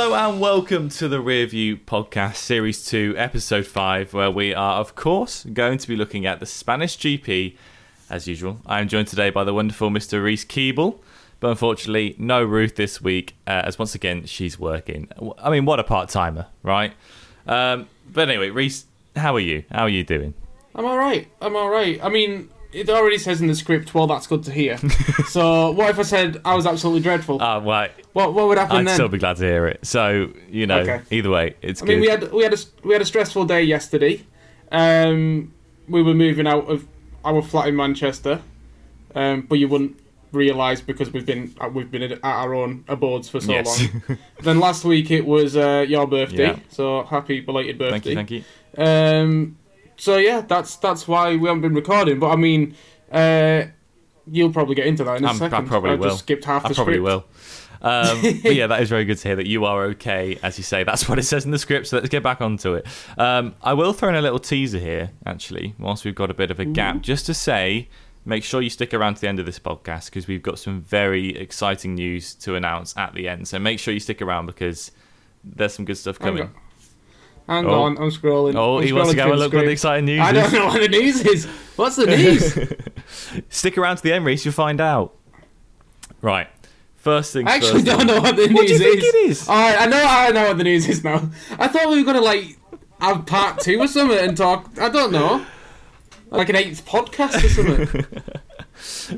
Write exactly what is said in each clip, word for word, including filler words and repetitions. Hello and welcome to the Rearview Podcast, Series two, Episode five, where we are, of course, going to be looking at the Spanish G P, as usual. I am joined today by the wonderful Mister Rhys Keeble, but unfortunately, no Ruth this week, uh, as once again, she's working. I mean, what a part-timer, right? Um, but anyway, Rhys, how are you? How are you doing? I'm all right. I'm all right. I mean... It already says in the script, well, that's good to hear. So what if I said I was absolutely dreadful? Oh, uh, right. What What would happen I'd then? I'd still be glad to hear it. So, you know, okay. Either way, it's I good. I mean, we had, we, had a, we had a stressful day yesterday. Um, we were moving out of our flat in Manchester, um, but you wouldn't realise because we've been we've been at our own abodes for so yes. long. Then last week it was uh, your birthday, yeah. So happy belated birthday. Thank you, thank you. Um, So yeah, that's that's why we haven't been recording. But I mean, uh, you'll probably get into that in a I'm, second. I probably I will. Just skipped half the I probably script. will. Um, but yeah, that is very good to hear that you are okay, as you say. That's what it says in the script. So let's get back onto it. Um, I will throw in a little teaser here, actually, whilst we've got a bit of a gap, mm-hmm. just to say, make sure you stick around to the end of this podcast because we've got some very exciting news to announce at the end. So make sure you stick around because there's some good stuff coming. Hang oh. on, I'm scrolling. Oh, I'm he scrolling wants to go and look what the exciting news I is. I don't know what the news is. What's the news? Stick around to the end, Rhys, you'll find out. Right, first things first. I actually first don't know what the what news is. What do you think it is? I, I, know, I know what the news is now. I thought we were going to, like, have part two or something and talk, I don't know, like an eighth podcast or something.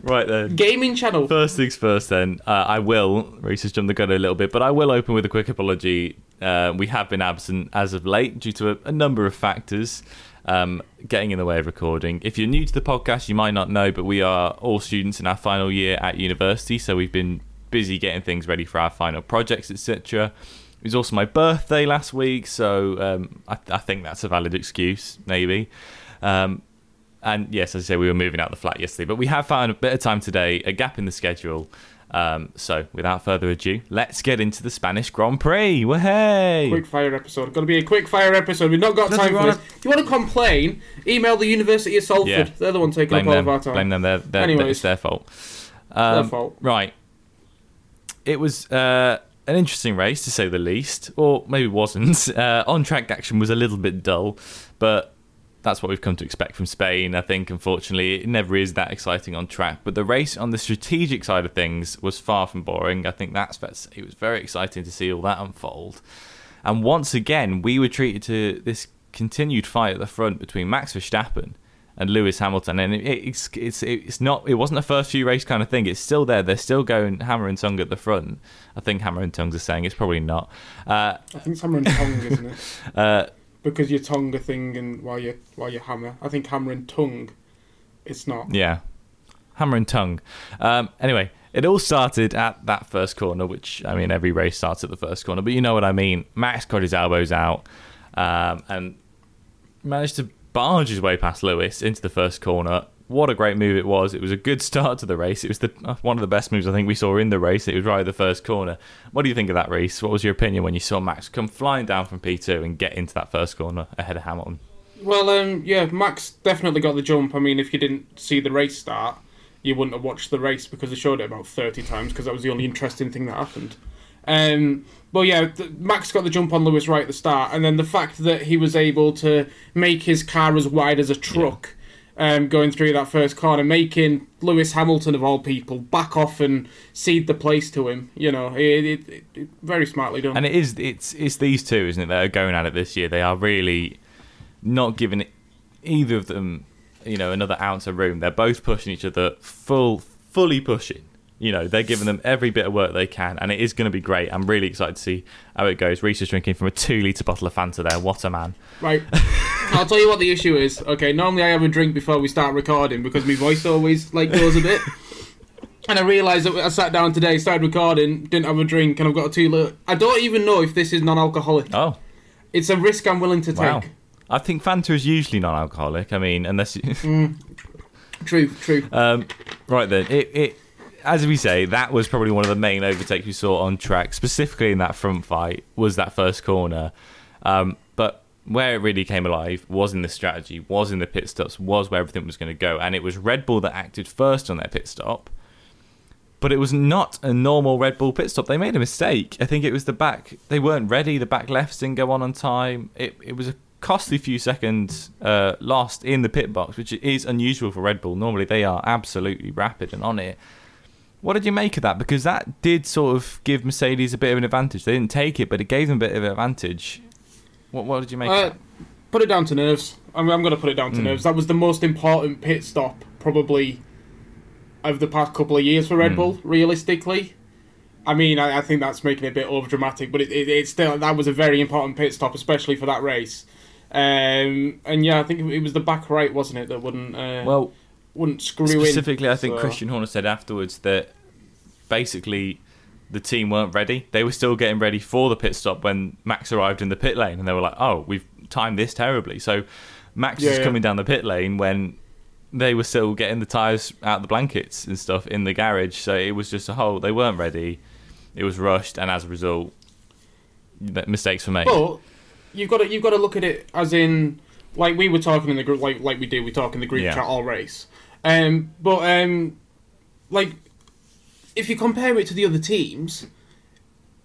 Right then. Gaming channel. First things first then. Uh, I will, Rhys has jumped the gun a little bit, but I will open with a quick apology. Uh, we have been absent as of late due to a, a number of factors um, getting in the way of recording. If you're new to the podcast, you might not know, but we are all students in our final year at university, so we've been busy getting things ready for our final projects, et cetera. It was also my birthday last week, so um, I, I think that's a valid excuse, maybe. Um, and yes, as I say, we were moving out the flat yesterday, but we have found a bit of time today, a gap in the schedule. Um, so, without further ado, let's get into the Spanish Grand Prix. Wahey! Quick fire episode. Got to be a quick fire episode. We've not got Nothing time for this. If a... you want to complain, email the University of Salford. Yeah. They're the one taking Blame up all them. of our time. Blame them. They're, they're, Anyways, they're, it's their fault. Um, their fault. Right. It was uh, an interesting race, to say the least. Or maybe it wasn't. Uh, on-track action was a little bit dull, but that's what we've come to expect from Spain. I think, unfortunately, it never is that exciting on track. But the race on the strategic side of things was far from boring. I think that's, that's it was very exciting to see all that unfold. And once again, we were treated to this continued fight at the front between Max Verstappen and Lewis Hamilton. And it, it's it's it's not it wasn't a first few race kind of thing. It's still there. They're still going hammer and tongue at the front. I think hammer and tongues are saying it's probably not. Uh, I think it's hammer and tongue, isn't it? uh, Because your tongue a thing and while you while you hammer, I think hammer and tongue, it's not. Yeah, hammer and tongue. Um, anyway, it all started at that first corner, which I mean every race starts at the first corner, but you know what I mean. Max got his elbows out um, and managed to barge his way past Lewis into the first corner. What a great move it was! It was a good start to the race. It was the one of the best moves I think we saw in the race. It was right at the first corner. What do you think of that, Rhys? What was your opinion when you saw Max come flying down from P two and get into that first corner ahead of Hamilton? Well, um, yeah, Max definitely got the jump. I mean, if you didn't see the race start, you wouldn't have watched the race because they showed it about thirty times because that was the only interesting thing that happened. Um, but yeah, the, Max got the jump on Lewis right at the start, and then the fact that he was able to make his car as wide as a truck. Yeah. Um, going through that first corner, making Lewis Hamilton, of all people, back off and cede the place to him. You know, it, it, it, it very smartly done. And it is, it's it's these two, isn't it, that are going at it this year. They are really not giving either of them, you know, another ounce of room. They're both pushing each other, full, fully pushing. You know, they're giving them every bit of work they can, and it is going to be great. I'm really excited to see how it goes. Rhys is drinking from a two-litre bottle of Fanta there. What a man. Right. I'll tell you what the issue is. Okay, normally I have a drink before we start recording because my voice always, like, goes a bit. And I realised that I sat down today, started recording, didn't have a drink, and I've got a two-litre... I don't even know if this is non-alcoholic. Oh. It's a risk I'm willing to take. Wow. I think Fanta is usually non-alcoholic. I mean, unless... You... mm. True, true. Um, right then. It... it... As we say, that was probably one of the main overtakes we saw on track, specifically in that front fight, was that first corner. Um, but where it really came alive was in the strategy, was in the pit stops, was where everything was going to go. And it was Red Bull that acted first on their pit stop. But it was not a normal Red Bull pit stop. They made a mistake. I think it was the back. They weren't ready. The back lefts didn't go on on time. It it was a costly few seconds uh, lost in the pit box, which is unusual for Red Bull. Normally they are absolutely rapid and on it. What did you make of that? Because that did sort of give Mercedes a bit of an advantage. They didn't take it, but it gave them a bit of an advantage. What what did you make uh, of that? Put it down to nerves. I'm, I'm going to put it down to mm. nerves. That was the most important pit stop probably over the past couple of years for Red mm. Bull, realistically. I mean, I, I think that's making it a bit overdramatic, but it, it, it still that was a very important pit stop, especially for that race. Um, and yeah, I think it was the back right, wasn't it, that wouldn't uh, well wouldn't screw specifically, in. Specifically, I think so. Christian Horner said afterwards that basically the team weren't ready. They were still getting ready for the pit stop when Max arrived in the pit lane, and they were like, "Oh, we've timed this terribly." So Max yeah, is yeah. coming down the pit lane when they were still getting the tyres out of the blankets and stuff in the garage. So it was just a whole... They weren't ready. It was rushed. And as a result, mistakes were made. But you've got to, you've got to look at it as in... Like we were talking in the group... Like like we do. We talk in the group yeah. chat all race. Um, but, um, like, if you compare it to the other teams,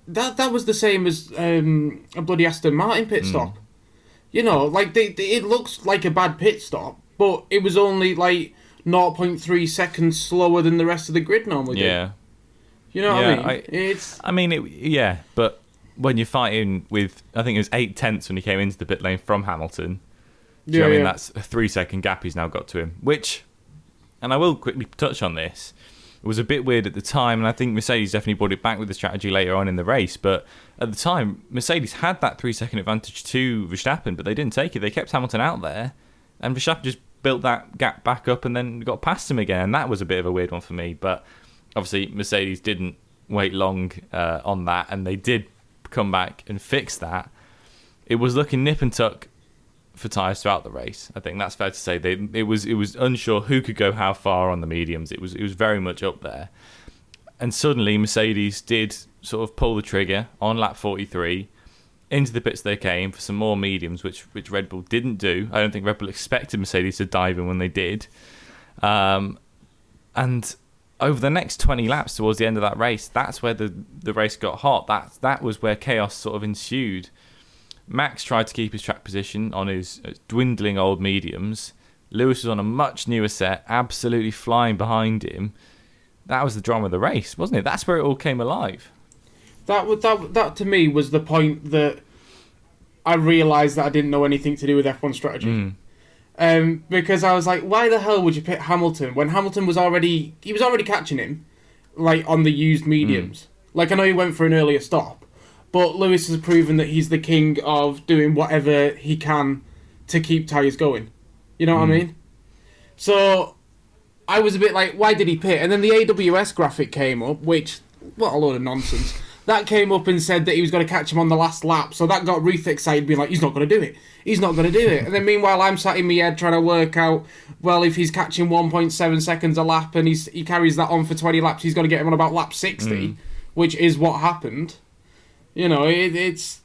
that that was the same as um, a bloody Aston Martin pit mm. stop. You know, like, they, they, it looks like a bad pit stop. But it was only like zero point three seconds slower than the rest of the grid normally. Yeah, do. you know yeah, what I mean. I, it's. I mean, it, yeah, but when you're fighting with, I think it was eight tenths when he came into the pit lane from Hamilton. Do yeah, you know what yeah. I mean, that's a three-second gap he's now got to him. Which, and I will quickly touch on this, it was a bit weird at the time, and I think Mercedes definitely brought it back with the strategy later on in the race. But at the time, Mercedes had that three-second advantage to Verstappen, but they didn't take it. They kept Hamilton out there, and Verstappen just built that gap back up and then got past him again. That was a bit of a weird one for me, but obviously Mercedes didn't wait long uh, on that, and they did come back and fix that. It was looking nip and tuck for tyres throughout the race. I think that's fair to say. They it was it was unsure who could go how far on the mediums. It was it was very much up there, and suddenly Mercedes did sort of pull the trigger on lap forty-three. Into the pits they came for some more mediums, which which Red Bull didn't do. I don't think Red Bull expected Mercedes to dive in when they did. Um, and over the next twenty laps towards the end of that race, that's where the, the race got hot. That, that was where chaos sort of ensued. Max tried to keep his track position on his dwindling old mediums. Lewis was on a much newer set, absolutely flying behind him. That was the drama of the race, wasn't it? That's where it all came alive. That, that that to me was the point that I realised that I didn't know anything to do with F one strategy. Mm. Um, because I was like, why the hell would you pit Hamilton when Hamilton was already... He was already catching him, like, on the used mediums. Mm. Like, I know he went for an earlier stop, but Lewis has proven that he's the king of doing whatever he can to keep tyres going. You know mm. what I mean? So I was a bit like, why did he pit? And then the A W S graphic came up, which... What a load of nonsense. That came up and said that he was going to catch him on the last lap. So that got Ruth excited, being like, he's not going to do it. He's not going to do it. And then meanwhile, I'm sat in my head trying to work out, well, if he's catching one point seven seconds a lap and he's, he carries that on for twenty laps, he's going to get him on about lap sixty, mm. which is what happened. You know, it, it's...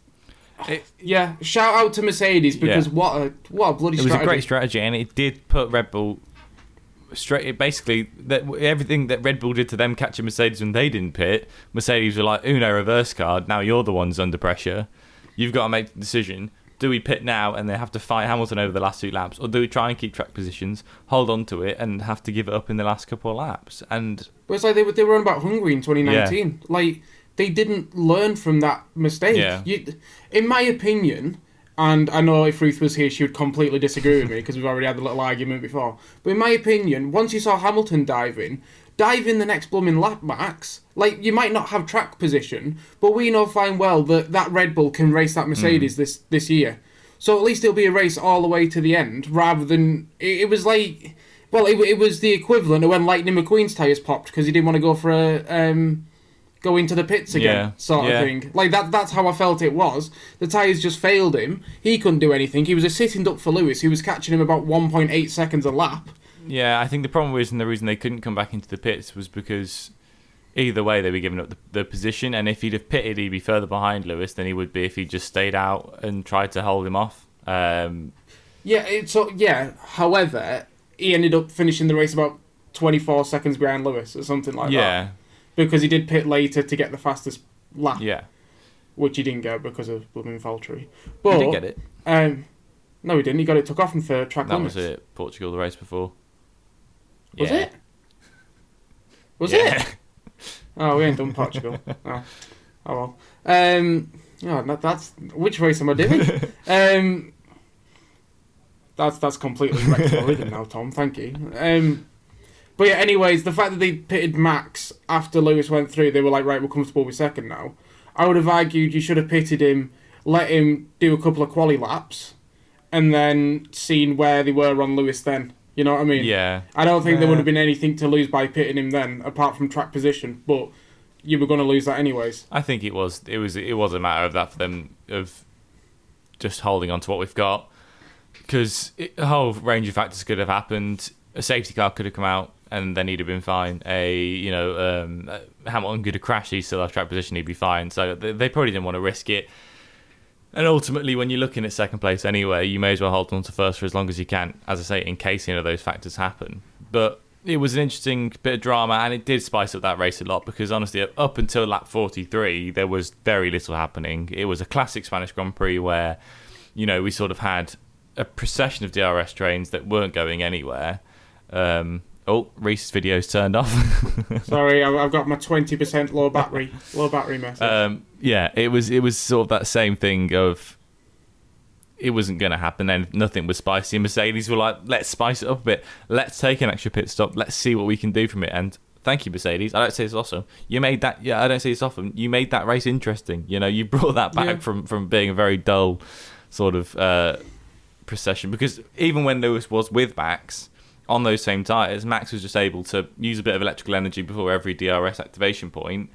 It, yeah, shout out to Mercedes, because yeah. what a what a bloody strategy. It was strategy. a great strategy, and it did put Red Bull... Straight, it basically, that everything that Red Bull did to them catching Mercedes when they didn't pit, Mercedes were like, Uno reverse card, now you're the ones under pressure. You've got to make the decision. Do we pit now and they have to fight Hamilton over the last two laps, or do we try and keep track positions, hold on to it, and have to give it up in the last couple of laps? And well, it's like they were, they were on about Hungary in twenty nineteen. Yeah. Like, they didn't learn from that mistake. Yeah. You, in my opinion... And I know if Ruth was here, she would completely disagree with me because we've already had a little argument before. But in my opinion, once you saw Hamilton dive in, dive in the next blooming lap, Max. Like, you might not have track position, but we know fine well that that Red Bull can race that Mercedes mm. this, this year. So at least it'll be a race all the way to the end rather than... It, it was like... Well, it, it was the equivalent of when Lightning McQueen's tyres popped because he didn't want to go for a... Um, go into the pits again, yeah, sort of yeah. thing. Like, that that's how I felt it was. The tyres just failed him. He couldn't do anything. He was a sitting duck for Lewis, who was catching him about one point eight seconds a lap. Yeah, I think the problem was, and the reason they couldn't come back into the pits was because either way they were giving up the, the position, and if he'd have pitted, he'd be further behind Lewis than he would be if he just stayed out and tried to hold him off. Um, yeah, it, so, yeah, however, he ended up finishing the race about twenty-four seconds behind Lewis or something like yeah. that. because he did pit later to get the fastest lap. Yeah. Which he didn't get because of blooming Valtteri. But, he didn't get it. Um, no, he didn't. He got it took off in third track that limits. That was it. Portugal, the race before. Was yeah. it? Was yeah. it? Oh, we ain't done Portugal. Oh, oh well. Um, oh, that, that's which race am I doing? um, that's that's completely wrecked my living now, Tom. Thank you. Um, but yeah, anyways, the fact that they pitted Max after Lewis went through, they were like, right, we're comfortable with second now. I would have argued you should have pitted him, let him do a couple of quali laps, and then seen where they were on Lewis then. You know what I mean? Yeah. I don't think yeah. there would have been anything to lose by pitting him then, apart from track position. But you were going to lose that anyways. I think it was it was it was a matter of that for them, of just holding on to what we've got, because a whole range of factors could have happened. A safety car could have come out, and then he'd have been fine. A you know um, Hamilton could have crashed. He'd still have track position. He'd be fine. So they, they probably didn't want to risk it. And ultimately, when you're looking at second place anyway, you may as well hold on to first for as long as you can, as I say, in case any of those factors happen. But it was an interesting bit of drama, and it did spice up that race a lot, because honestly, up until lap forty-three, there was very little happening. It was a classic Spanish Grand Prix where, you know, we sort of had a procession of D R S trains that weren't going anywhere. Um, oh, Rhys' video's turned off. Sorry, I've got my twenty percent low battery, low battery message. Um, yeah, it was it was sort of that same thing of it wasn't going to happen, and nothing was spicy. Mercedes were like, let's spice it up a bit. Let's take an extra pit stop. Let's see what we can do from it. And thank you, Mercedes. I don't say this awesome. You made that. Yeah, I don't say this often. You made that race interesting. You know, you brought that back yeah. from from being a very dull sort of uh, procession, because even when Lewis was with Max on those same tyres, Max was just able to use a bit of electrical energy before every D R S activation point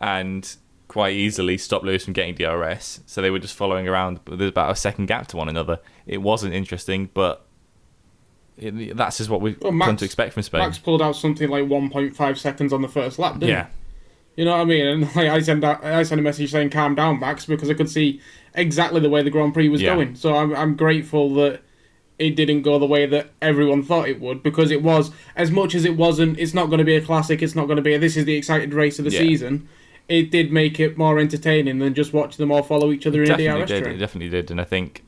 and quite easily stop Lewis from getting D R S. So they were just following around. There's about a second gap to one another. It wasn't interesting, but it, that's just what we've well, Max, come to expect from Spain. Max pulled out something like one point five seconds on the first lap, didn't yeah. he? You know what I mean? And like, I sent that, I sent a message saying, calm down, Max, because I could see exactly the way the Grand Prix was yeah. going. So I'm, I'm grateful that it didn't go the way that everyone thought it would, because it was, as much as it wasn't, it's not going to be a classic, it's not going to be a, this is the excited race of the yeah. season, it did make it more entertaining than just watch them all follow each other it in the D R S train. It definitely did, and I think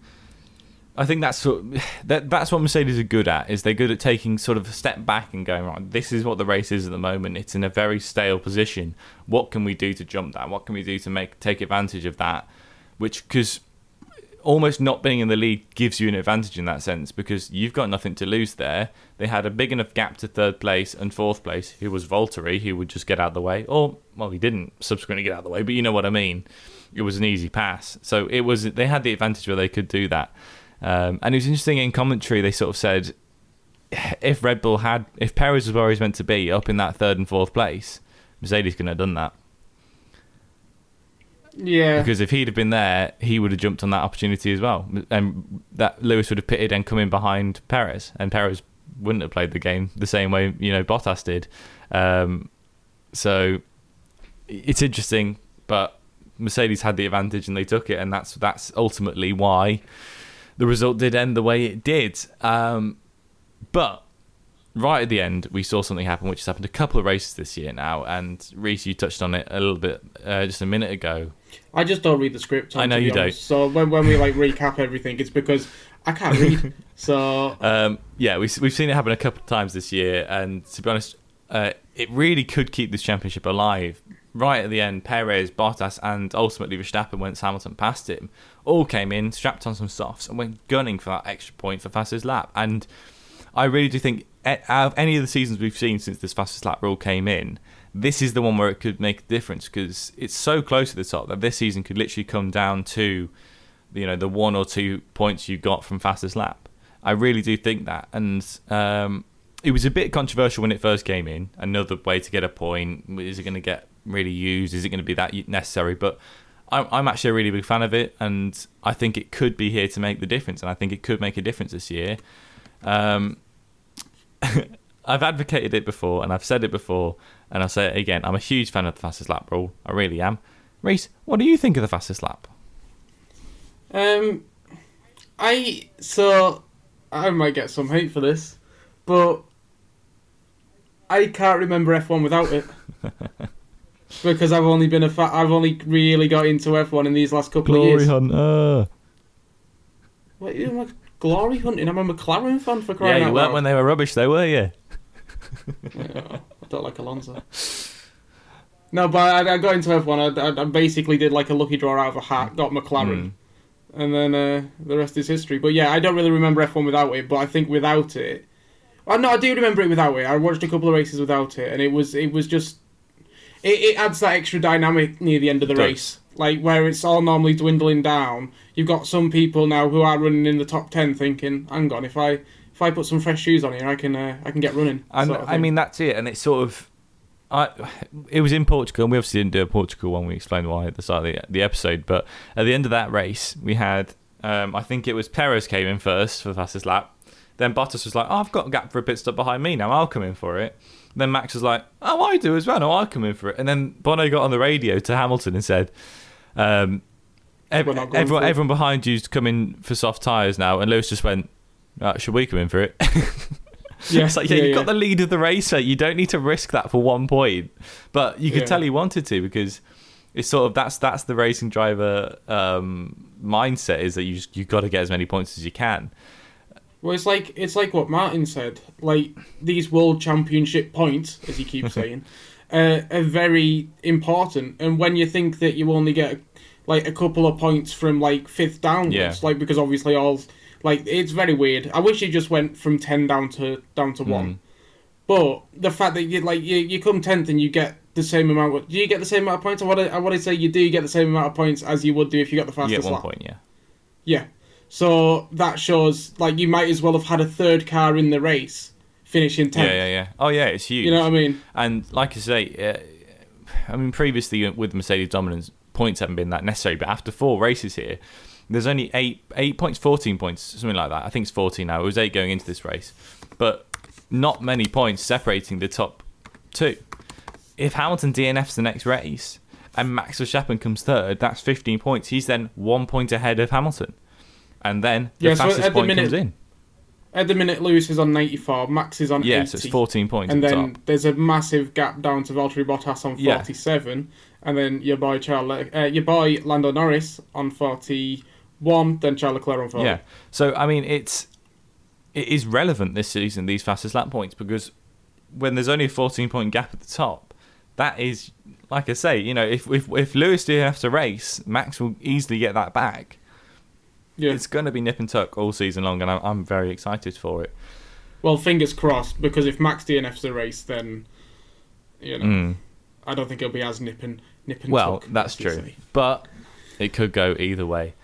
I think that's what, that, that's what Mercedes are good at, is they're good at taking sort of a step back and going, right, this is what the race is at the moment, it's in a very stale position, what can we do to jump that, what can we do to make take advantage of that, which, because almost not being in the lead gives you an advantage in that sense, because you've got nothing to lose there. They had a big enough gap to third place and fourth place, who was Valtteri, who would just get out of the way. Or, well, he didn't subsequently get out of the way, but you know what I mean. It was an easy pass. So it was, they had the advantage where they could do that. Um, and it was interesting, in commentary, they sort of said, if Red Bull had, if Perez was where he was meant to be, up in that third and fourth place, Mercedes couldn't have done that. Yeah, because if he'd have been there, he would have jumped on that opportunity as well, and that Lewis would have pitted and come in behind Perez, and Perez wouldn't have played the game the same way, you know, Bottas did. Um, so it's interesting, but Mercedes had the advantage and they took it, and that's that's ultimately why the result did end the way it did. Um, but right at the end, we saw something happen, which has happened a couple of races this year now, and Rhys, you touched on it a little bit uh, just a minute ago. I just don't read the script. I know you don't. So when when we like recap everything, it's because I can't read. So um, yeah, we we've seen it happen a couple of times this year, and to be honest, uh, it really could keep this championship alive. Right at the end, Perez, Bottas, and ultimately Verstappen, once Hamilton passed him, all came in, strapped on some softs, and went gunning for that extra point for fastest lap. And I really do think, out of any of the seasons we've seen since this fastest lap rule came in, this is the one where it could make a difference, because it's so close to the top that this season could literally come down to, you know, the one or two points you got from fastest lap. I really do think that. And um, it was a bit controversial when it first came in. Another way to get a point. Is it going to get really used? Is it going to be that necessary? But I'm, I'm actually a really big fan of it, and I think it could be here to make the difference, and I think it could make a difference this year. Um I've advocated it before, and I've said it before, and I'll say it again. I'm a huge fan of the fastest lap rule. I really am. Rhys, what do you think of the fastest lap? Um, I so I might get some hate for this, but I can't remember F one without it. because I've only been a fa- I've only really got into F one in these last couple Glory of years. Hunter. What, you know, glory hunting? I'm a McLaren fan, for crying out loud. Yeah, you weren't loud. When they were rubbish, though, were you? Yeah, I don't like Alonso. No, but I, I got into F one. I, I basically did like a lucky draw out of a hat, got McLaren, mm. and then uh, the rest is history. But yeah, I don't really remember F one without it, but I think without it... Oh, no, I do remember it without it. I watched a couple of races without it, and it was it was just... It, it adds that extra dynamic near the end of the Dope. race, like where it's all normally dwindling down. You've got some people now who are running in the top ten thinking, hang on, if I if I put some fresh shoes on here, I can uh, I can get running. And sort of I mean, that's it, and it's sort of... I, it was in Portugal, and we obviously didn't do a Portugal one. We explained why at the start of the, the episode, but at the end of that race, we had, um, I think it was Perez came in first for the fastest lap. Then Bottas was like, oh, I've got a gap for a pit stop behind me now, I'll come in for it. And then Max was like, oh, I do as well, no, I'll come in for it. And then Bono got on the radio to Hamilton and said, um, ev- everyone, everyone behind you's come in for soft tyres now. And Lewis just went, oh, should we come in for it? Yeah, it's like, yeah, yeah, you've yeah. got the lead of the race, mate. You don't need to risk that for one point. But you could yeah. tell he wanted to, because it's sort of that's that's the racing driver um, mindset, is that you just, you've got to get as many points as you can. Well, it's like it's like what Martin said. Like, these world championship points, as he keeps saying, uh, are very important. And when you think that you only get like a couple of points from like fifth downwards, yeah. like because obviously all. Like, it's very weird. I wish it just went from ten down to down to one. Mm. But the fact that you like you, you come tenth and you get the same amount. Of, do you get the same amount of points? I want to I want to say you do get the same amount of points as you would do if you got the fastest lap. Yeah, one lap. point. Yeah. Yeah. So that shows like you might as well have had a third car in the race finishing tenth. Yeah, yeah, yeah. Oh yeah, it's huge. You know what I mean? And like I say, uh, I mean previously with Mercedes dominance, points haven't been that necessary. But after four races here. There's only eight, eight points, fourteen points, something like that. I think it's fourteen now. It was eight going into this race. But not many points separating the top two. If Hamilton D N Fs the next race and Max Verstappen comes third, that's fifteen points. He's then one point ahead of Hamilton. And then the yeah, fastest so the point minute, comes in. At the minute, Lewis is on ninety-four. Max is on yeah, eighty. Yeah, so it's fourteen points. And then top. There's a massive gap down to Valtteri Bottas on forty-seven. Yeah. And then your boy, Charles, uh, your boy Lando Norris on forty. One, then Charles Leclerc on four. Yeah, so I mean, it's it is relevant this season, these fastest lap points, because when there's only a fourteen-point gap at the top, that is, like I say, you know, if if, if Lewis didn't have to race, Max will easily get that back. Yeah, it's going to be nip and tuck all season long, and I'm, I'm very excited for it. Well, fingers crossed, because if Max D N Fs the race, then you know, mm. I don't think it'll be as nip and nip and well, tuck. Well, that's true, say. But it could go either way.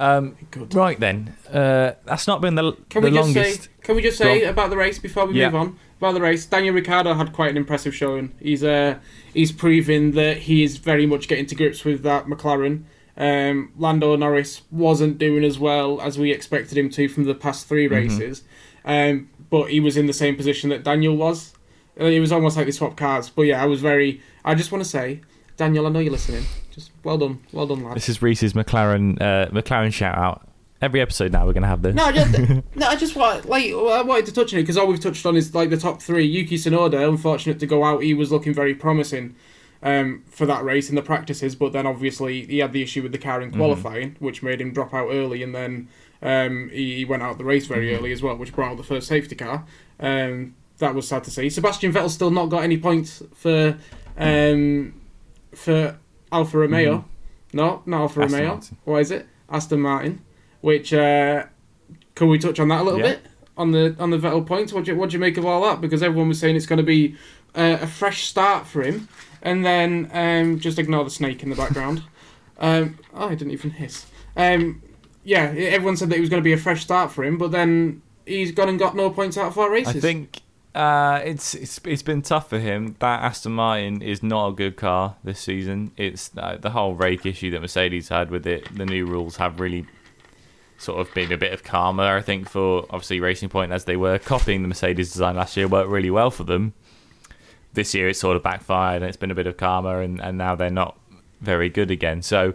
Um, right then, uh, that's not been the, can the we just longest. Say, can we just say Go. about the race before we yeah. move on? About the race, Daniel Ricciardo had quite an impressive showing. He's uh, he's proving that he is very much getting to grips with that McLaren. Um, Lando Norris wasn't doing as well as we expected him to from the past three races, mm-hmm. um, but he was in the same position that Daniel was. Uh, it was almost like they swapped cars. But yeah, I was very. I just want to say, Daniel, I know you're listening. Just well done, well done, lad. This is Rhys's McLaren, uh, McLaren shout out. Every episode now we're going to have this. No, I just, no, I just want, like, I wanted to touch on it because all we've touched on is like the top three. Yuki Tsunoda, unfortunate to go out, he was looking very promising um, for that race in the practices, but then obviously he had the issue with the car in qualifying, mm-hmm. which made him drop out early, and then um, he, he went out the race very mm-hmm. early as well, which brought out the first safety car. Um, that was sad to see. Sebastian Vettel still not got any points for. Um, for Alfa Romeo. Mm. No, not Alfa Aston Romeo. Martin. What is it? Aston Martin. Which, uh, can we touch on that a little yeah. bit? On the on the Vettel points? What do you, what do you make of all that? Because everyone was saying it's going to be uh, a fresh start for him. And then, um, just ignore the snake in the background. um, oh, I didn't even hiss. Um, yeah, everyone said that it was going to be a fresh start for him, but then he's gone and got no points out of four races. I think... Uh, it's it's it's been tough for him. That Aston Martin is not a good car this season. It's uh, the whole rake issue that Mercedes had with it. The new rules have really sort of been a bit of karma, I think, for obviously Racing Point, as they were copying the Mercedes design last year, worked really well for them. This year it's sort of backfired, and it's been a bit of karma, and, and now they're not very good again. So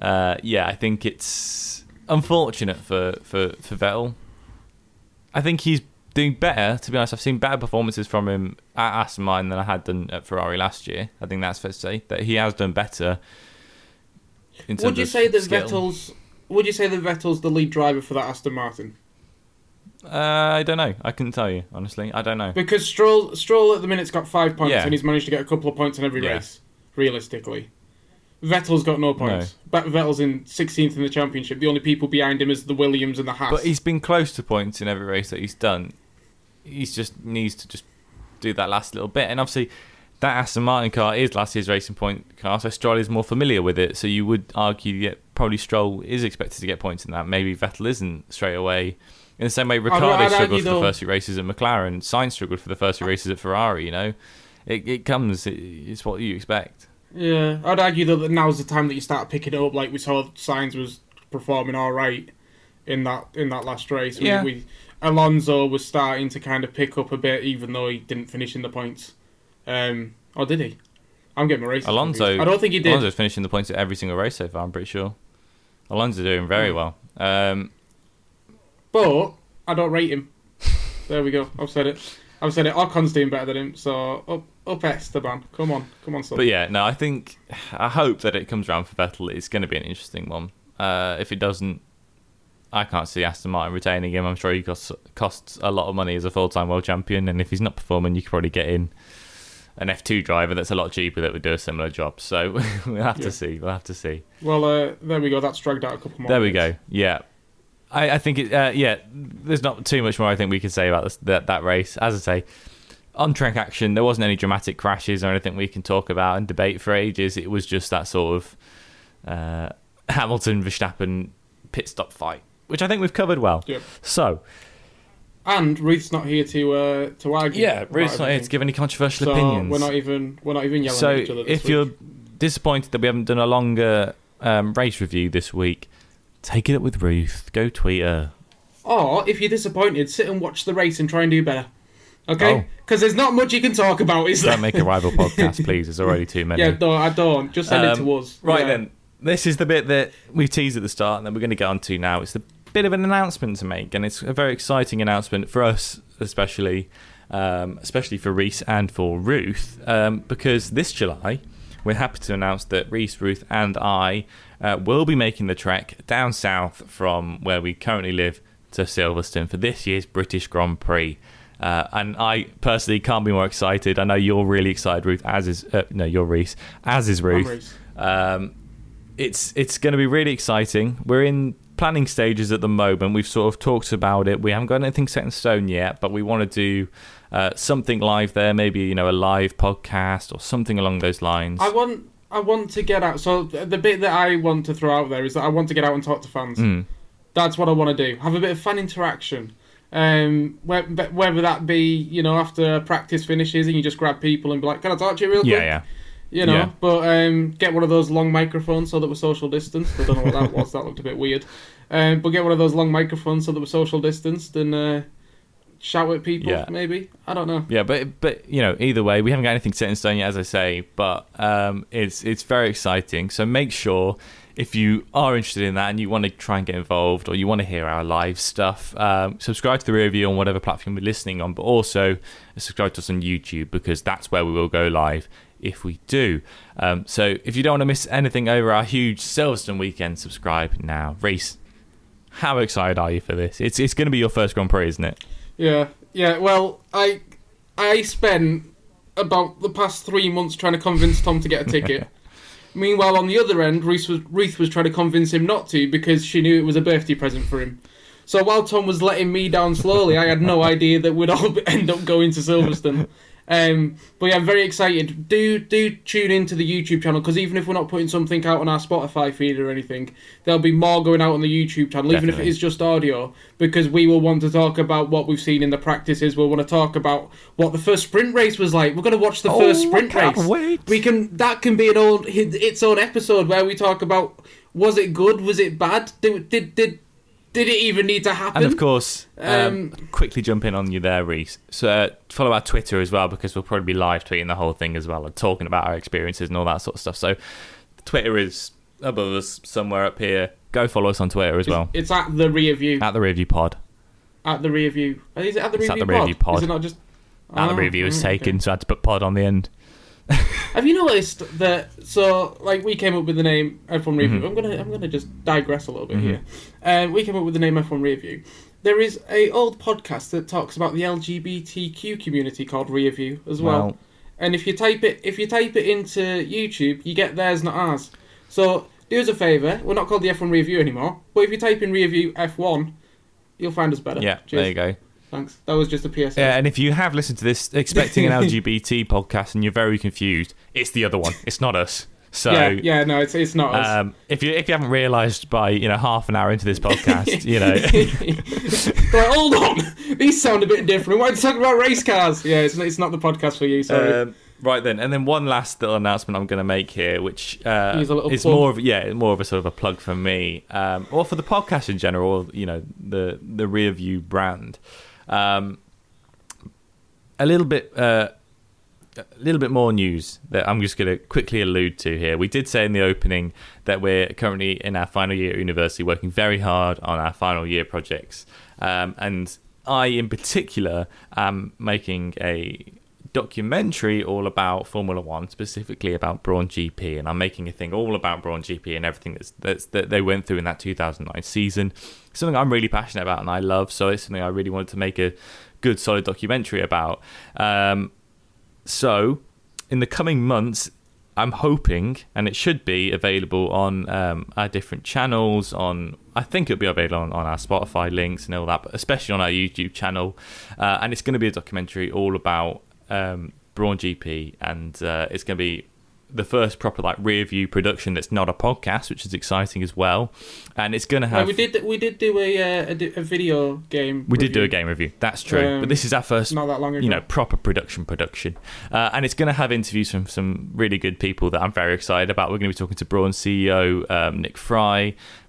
uh, yeah, I think it's unfortunate for for, for Vettel. I think he's doing better, to be honest. I've seen better performances from him at Aston Martin than I had done at Ferrari last year. I think that's fair to say that he has done better. In terms would you of say that skill. Vettel's? Would you say that Vettel's the lead driver for that Aston Martin? Uh, I don't know. I couldn't tell you, honestly. I don't know. Because Stroll, Stroll at the minute's got five points, yeah. and he's managed to get a couple of points in every yeah. race, realistically. Vettel's got no points. No. Vettel's in sixteenth in the championship. The only people behind him is the Williams and the Haas. But he's been close to points in every race that he's done. He just needs to just do that last little bit. And obviously, that Aston Martin car is last year's Racing Point car, so Stroll is more familiar with it. So you would argue that probably Stroll is expected to get points in that. Maybe Vettel isn't straight away. In the same way, Ricciardo I'd, I'd struggled for though, the first few races at McLaren. Sainz struggled for the first few races at Ferrari, you know. It it comes. It, it's what you expect. Yeah, I'd argue though that now's the time that you start picking it up. Like we saw Sainz was performing all right in that in that last race. We, yeah. we, Alonso was starting to kind of pick up a bit, even though he didn't finish in the points. Um, or did he? I'm getting my race. Alonso, confused. I don't think he did. Alonso's finishing the points at every single race so far, I'm pretty sure. Alonso's doing very well. Um... But I don't rate him. There we go. I've said it. I've said it. Ocon's doing better than him. So up, up Esteban. Come on, come on, son. But yeah, no. I think I hope that it comes round for Vettel. It's going to be an interesting one. Uh, if it doesn't, I can't see Aston Martin retaining him. I'm sure he costs costs a lot of money as a full-time world champion. And if he's not performing, you could probably get in an F two driver that's a lot cheaper that would do a similar job. So we'll have yeah. to see. We'll have to see. Well, uh, there we go. That's dragged out a couple more. There minutes. we go. Yeah. I, I think, it, uh, yeah, there's not too much more I think we can say about this, that, that race. As I say, on-track action, there wasn't any dramatic crashes or anything we can talk about and debate for ages. It was just that sort of uh, Hamilton-Verstappen pit stop fight, which I think we've covered well. Yep. So, and Ruth's not here to uh, to argue. Yeah, Ruth's not here to give any controversial so opinions. We're not even we're not even yelling so at each other this if week. You're disappointed that we haven't done a longer um, race review this week, take it up with Ruth. Go tweet her. Or, if you're disappointed, sit and watch the race and try and do better. Okay? Because oh. there's not much you can talk about, is there? Don't make a rival podcast, please. There's already too many. Yeah, no, I don't. Just send um, it to us. Right yeah. then. This is the bit that we teased at the start and then we're going to get on to now. It's a bit of an announcement to make, and it's a very exciting announcement for us, especially, um, especially for Rhys and for Ruth, um, because this July, we're happy to announce that Rhys, Ruth, and I uh, will be making the trek down south from where we currently live to Silverstone for this year's British Grand Prix. Uh, and I personally can't be more excited. I know you're really excited, Ruth, as is... Uh, no, you're Rhys. As is Ruth. Rhys. Um, it's it's going to be really exciting. We're in planning stages at the moment. We've sort of talked about it. We haven't got anything set in stone yet, but we want to do... Uh, something live there, maybe, you know, a live podcast or something along those lines. I want I want to get out. So the bit that I want to throw out there is that I want to get out and talk to fans. Mm. That's what I want to do. Have a bit of fan interaction. Um, whether that be, you know, after practice finishes and you just grab people and be like, can I talk to you real yeah, quick? Yeah, yeah. You know, yeah. but um, get one of those long microphones so that we're social distanced. I don't know what that was. That looked a bit weird. Um, but get one of those long microphones so that we're social distanced and... Uh, shout at people, yeah. maybe. I don't know. Yeah, but but you know, either way, we haven't got anything set in stone yet, as I say. But um, it's it's very exciting. So make sure if you are interested in that and you want to try and get involved, or you want to hear our live stuff, um, subscribe to the Rearview on whatever platform you're listening on. But also subscribe to us on YouTube because that's where we will go live if we do. Um, so if you don't want to miss anything over our huge Silverstone weekend, subscribe now. Rhys, how excited are you for this? It's it's going to be your first Grand Prix, isn't it? Yeah, yeah. Well, I I spent about the past three months trying to convince Tom to get a ticket. Meanwhile, on the other end, Ruth was, Ruth was trying to convince him not to because she knew it was a birthday present for him. So while Tom was letting me down slowly, I had no idea that we'd all end up going to Silverstone. Um, but yeah, I'm very excited. Do do tune into the YouTube channel because even if we're not putting something out on our Spotify feed or anything, there'll be more going out on the YouTube channel, Definitely. Even if it is just audio, because we will want to talk about what we've seen in the practices. We'll want to talk about what the first sprint race was like. We're going to watch the oh, first sprint race. Wait. We can that can be an old its own episode where we talk about was it good, was it bad, did did did. Did it even need to happen? And of course, um, um, quickly jump in on you there, Rhys. So uh, follow our Twitter as well because we'll probably be live tweeting the whole thing as well and talking about our experiences and all that sort of stuff. So Twitter is above us somewhere up here. Go follow us on Twitter as well. It's, it's at the Rearview. At the Rearview Pod. at the Rearview. Is it at the Rearview Pod? It's at the Rearview Pod. Is it not just... At oh, the Rearview is okay. taken, so I had to put pod on the end. Have you noticed that... So, like, we came up with the name F one Rearview. Mm-hmm. I'm going to I'm gonna just digress a little bit mm-hmm. here. Um, we came up with the name F one Rearview. There is a old podcast that talks about the L G B T Q community called Rearview as well. well. And if you type it if you type it into YouTube, you get theirs, not ours. So, do us a favour. We're not called the F one Rearview anymore. But if you type in Rearview F one, you'll find us better. Yeah, Cheers. There you go. Thanks. That was just a P S A. Yeah, and if you have listened to this expecting an L G B T podcast and you're very confused, it's the other one. It's not us. So yeah, yeah, no, it's it's not us. Um, if you if you haven't realised by you know half an hour into this podcast, you know, like, hold on, these sound a bit different. Why are you talking about race cars? Yeah, it's it's not the podcast for you. Sorry. Um, right then, and then one last little announcement I'm going to make here, which uh, is plug. more of yeah, more of a sort of a plug for me, um, or for the podcast in general. You know, the the Rearview brand, um, a little bit. Uh, A little bit more news that I'm just going to quickly allude to here. We did say in the opening that we're currently in our final year at university, working very hard on our final year projects. Um, and I, in particular, am making a documentary all about Formula One, specifically about Brawn G P. And I'm making a thing all about Brawn G P and everything that's, that's, that they went through in that two thousand nine season. Something I'm really passionate about and I love. So it's something I really wanted to make a good, solid documentary about. Um, So, in the coming months, I'm hoping, and it should be available on um, our different channels. On I think it'll be available on, on our Spotify links and all that, but especially on our YouTube channel. Uh, and it's going to be a documentary all about um, Brawn G P, and uh, it's going to be the first proper like Rearview production that's not a podcast, which is exciting as well. And it's going to have... No, we did we did do a, a, a video game We review. did do a game review, that's true. Um, but this is our first not that long ago. you know, proper production production. Uh, and it's going to have interviews from some really good people that I'm very excited about. We're going to be talking to Brawn C E O um, Nick Fry.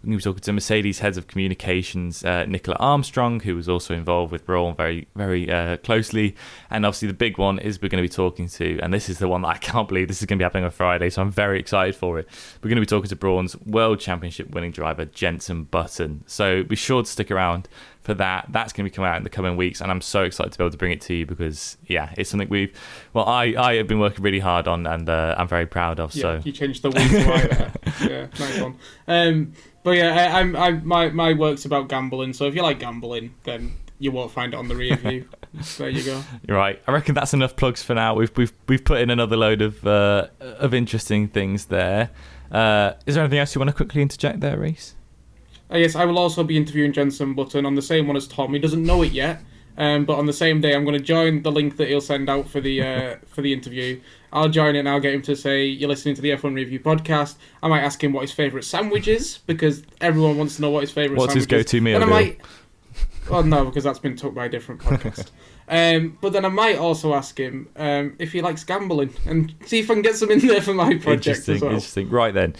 We're going to be talking to Mercedes Heads of Communications uh, Nicola Armstrong, who was also involved with Brawn very, very uh, closely. And obviously the big one is we're going to be talking to, and this is the one that I can't believe this is going to be happening on Friday, so I'm very excited for it. We're going to be talking to Brawn's World Championship winning driver Jenson Button, so be sure to stick around for that. That's going to be coming out in the coming weeks, and I'm so excited to be able to bring it to you because yeah, it's something we've well I, I have been working really hard on, and uh, I'm very proud of. So yeah, you changed the word to right there. Yeah, nice one. Um, but yeah, I, I'm, I, my, my work's about gambling, so if you like gambling then you won't find it on the Rearview. There you go. You're right. I reckon that's enough plugs for now. We've we've we've put in another load of uh, of interesting things there. Uh, is there anything else you want to quickly interject there, Rhys? Uh, yes, I will also be interviewing Jenson Button on the same one as Tom. He doesn't know it yet, um, but on the same day, I'm going to join the link that he'll send out for the uh, for the interview. I'll join it and I'll get him to say, you're listening to the F one Rearview podcast. I might ask him what his favourite sandwich is, because everyone wants to know what his favourite sandwich is. What's his go-to meal? And I might... Oh no, because that's been took by a different podcast. Um, but then I might also ask him um, if he likes gambling and see if I can get some in there for my project interesting, as well. Interesting. Right then.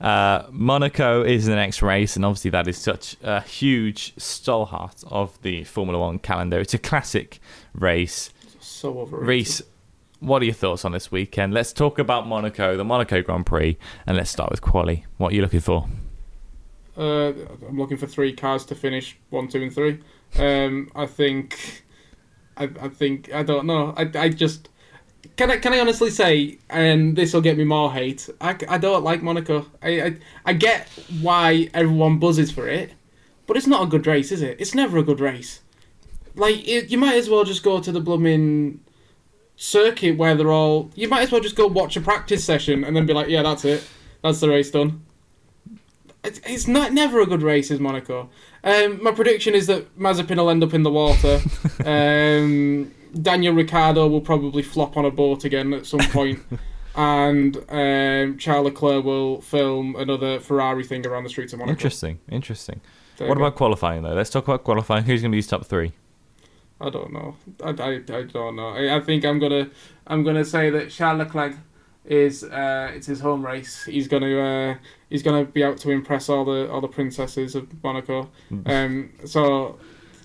Uh, Monaco is the next race, and obviously that is such a huge stalwart of the Formula One calendar. It's a classic race. So overrated. Rhys, what are your thoughts on this weekend? Let's talk about Monaco, the Monaco Grand Prix, and let's start with quali. What are you looking for? Uh, I'm looking for three cars to finish one, two, and three. Um, I think, I, I think I don't know. I, I just can I can I honestly say, and this will get me more hate. I, I don't like Monaco. I, I I get why everyone buzzes for it, but it's not a good race, is it? It's never a good race. Like it, you might as well just go to the blooming circuit where they're all. You might as well just go watch a practice session and then be like, yeah, that's it. That's the race done. It's not never a good race, is Monaco. Um, my prediction is that Mazepin will end up in the water. um, Daniel Ricciardo will probably flop on a boat again at some point. And um, Charles Leclerc will film another Ferrari thing around the streets of Monaco. Interesting, interesting. There what about go. qualifying, though? Let's talk about qualifying. Who's going to be his top three? I don't know. I, I, I don't know. I, I think I'm going to I'm gonna say that Charles Leclerc... Is uh, it's his home race. He's gonna uh, he's gonna be out to impress all the all the princesses of Monaco. Um, so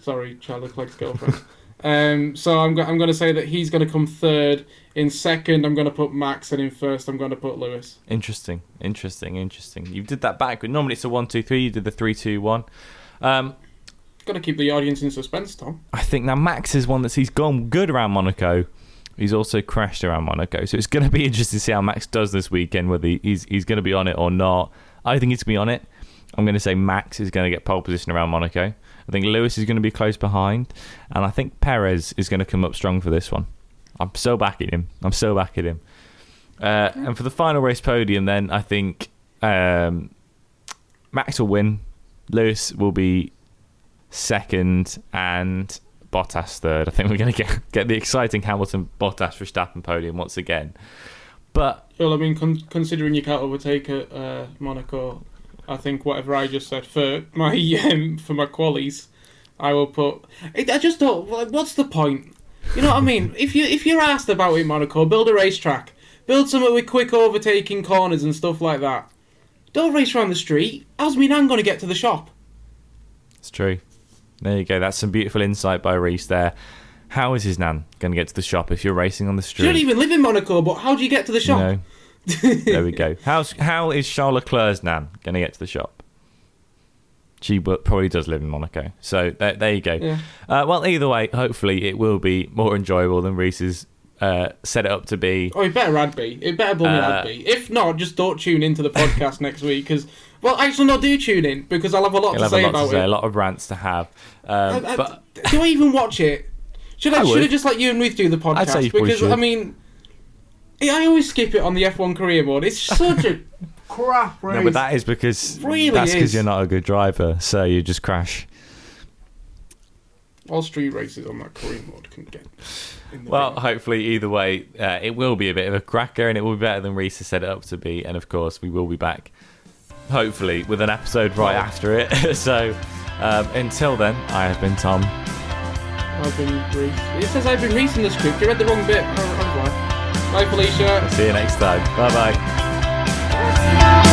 sorry, Charles Leclerc's girlfriend. um, so I'm go- I'm gonna say that he's gonna come third. In second, I'm gonna put Max, and in first, I'm gonna put Lewis. Interesting, interesting, interesting. You did that backward. Normally it's a one, two, three. You did the three, two, one. Um, Got to keep the audience in suspense, Tom. I think now Max is one that's he's gone good around Monaco. He's also crashed around Monaco. So it's going to be interesting to see how Max does this weekend, whether he's he's going to be on it or not. I think he's going to be on it. I'm going to say Max is going to get pole position around Monaco. I think Lewis is going to be close behind. And I think Perez is going to come up strong for this one. I'm so backing him. I'm so backing him. Uh, and for the final race podium then, I think um, Max will win. Lewis will be second and Bottas third. I think we're going to get get the exciting Hamilton, Bottas, Verstappen podium once again. But well, I mean, con- considering you can't overtake at uh, Monaco, I think whatever I just said for my um, for my qualies, I will put. I just don't. What's the point? You know what I mean? If you if you're asked about it, Monaco, build a racetrack, build something with quick overtaking corners and stuff like that. Don't race around the street. How's me nan going to get to the shop? It's true. There you go. That's some beautiful insight by Rhys there. How is his nan going to get to the shop if you're racing on the street? You don't even live in Monaco, but how do you get to the shop? No. There we go. How's, how is Charles Leclerc's nan going to get to the shop? She probably does live in Monaco. So there, there you go. Yeah. Uh, well, either way, hopefully it will be more enjoyable than Rhys's uh, set it up to be. Oh, it better had be. It better bloody uh, had be. If not, just don't tune into the podcast next week because... Well, actually, no, do tune in, because I'll have a lot You'll to say lot about to say, it. A lot of rants to have. Um, I, I, but... Do I even watch it? Should I, I should I just let you and Ruth do the podcast? I'd say you because, should. I mean, I always skip it on the F one career board. It's such a crap race. No, but that is because really that's because you're not a good driver, so you just crash. All street races on that career board can get... Well, ring. Hopefully, either way, uh, it will be a bit of a cracker, and it will be better than Rhys has set it up to be. And, of course, we will be back. Hopefully with an episode right after it. So um, until then, I have been Tom. I've been Rhys. It says I've been Rhys in the script. You read the wrong bit. Bye, Felicia. See you next time. Bye bye.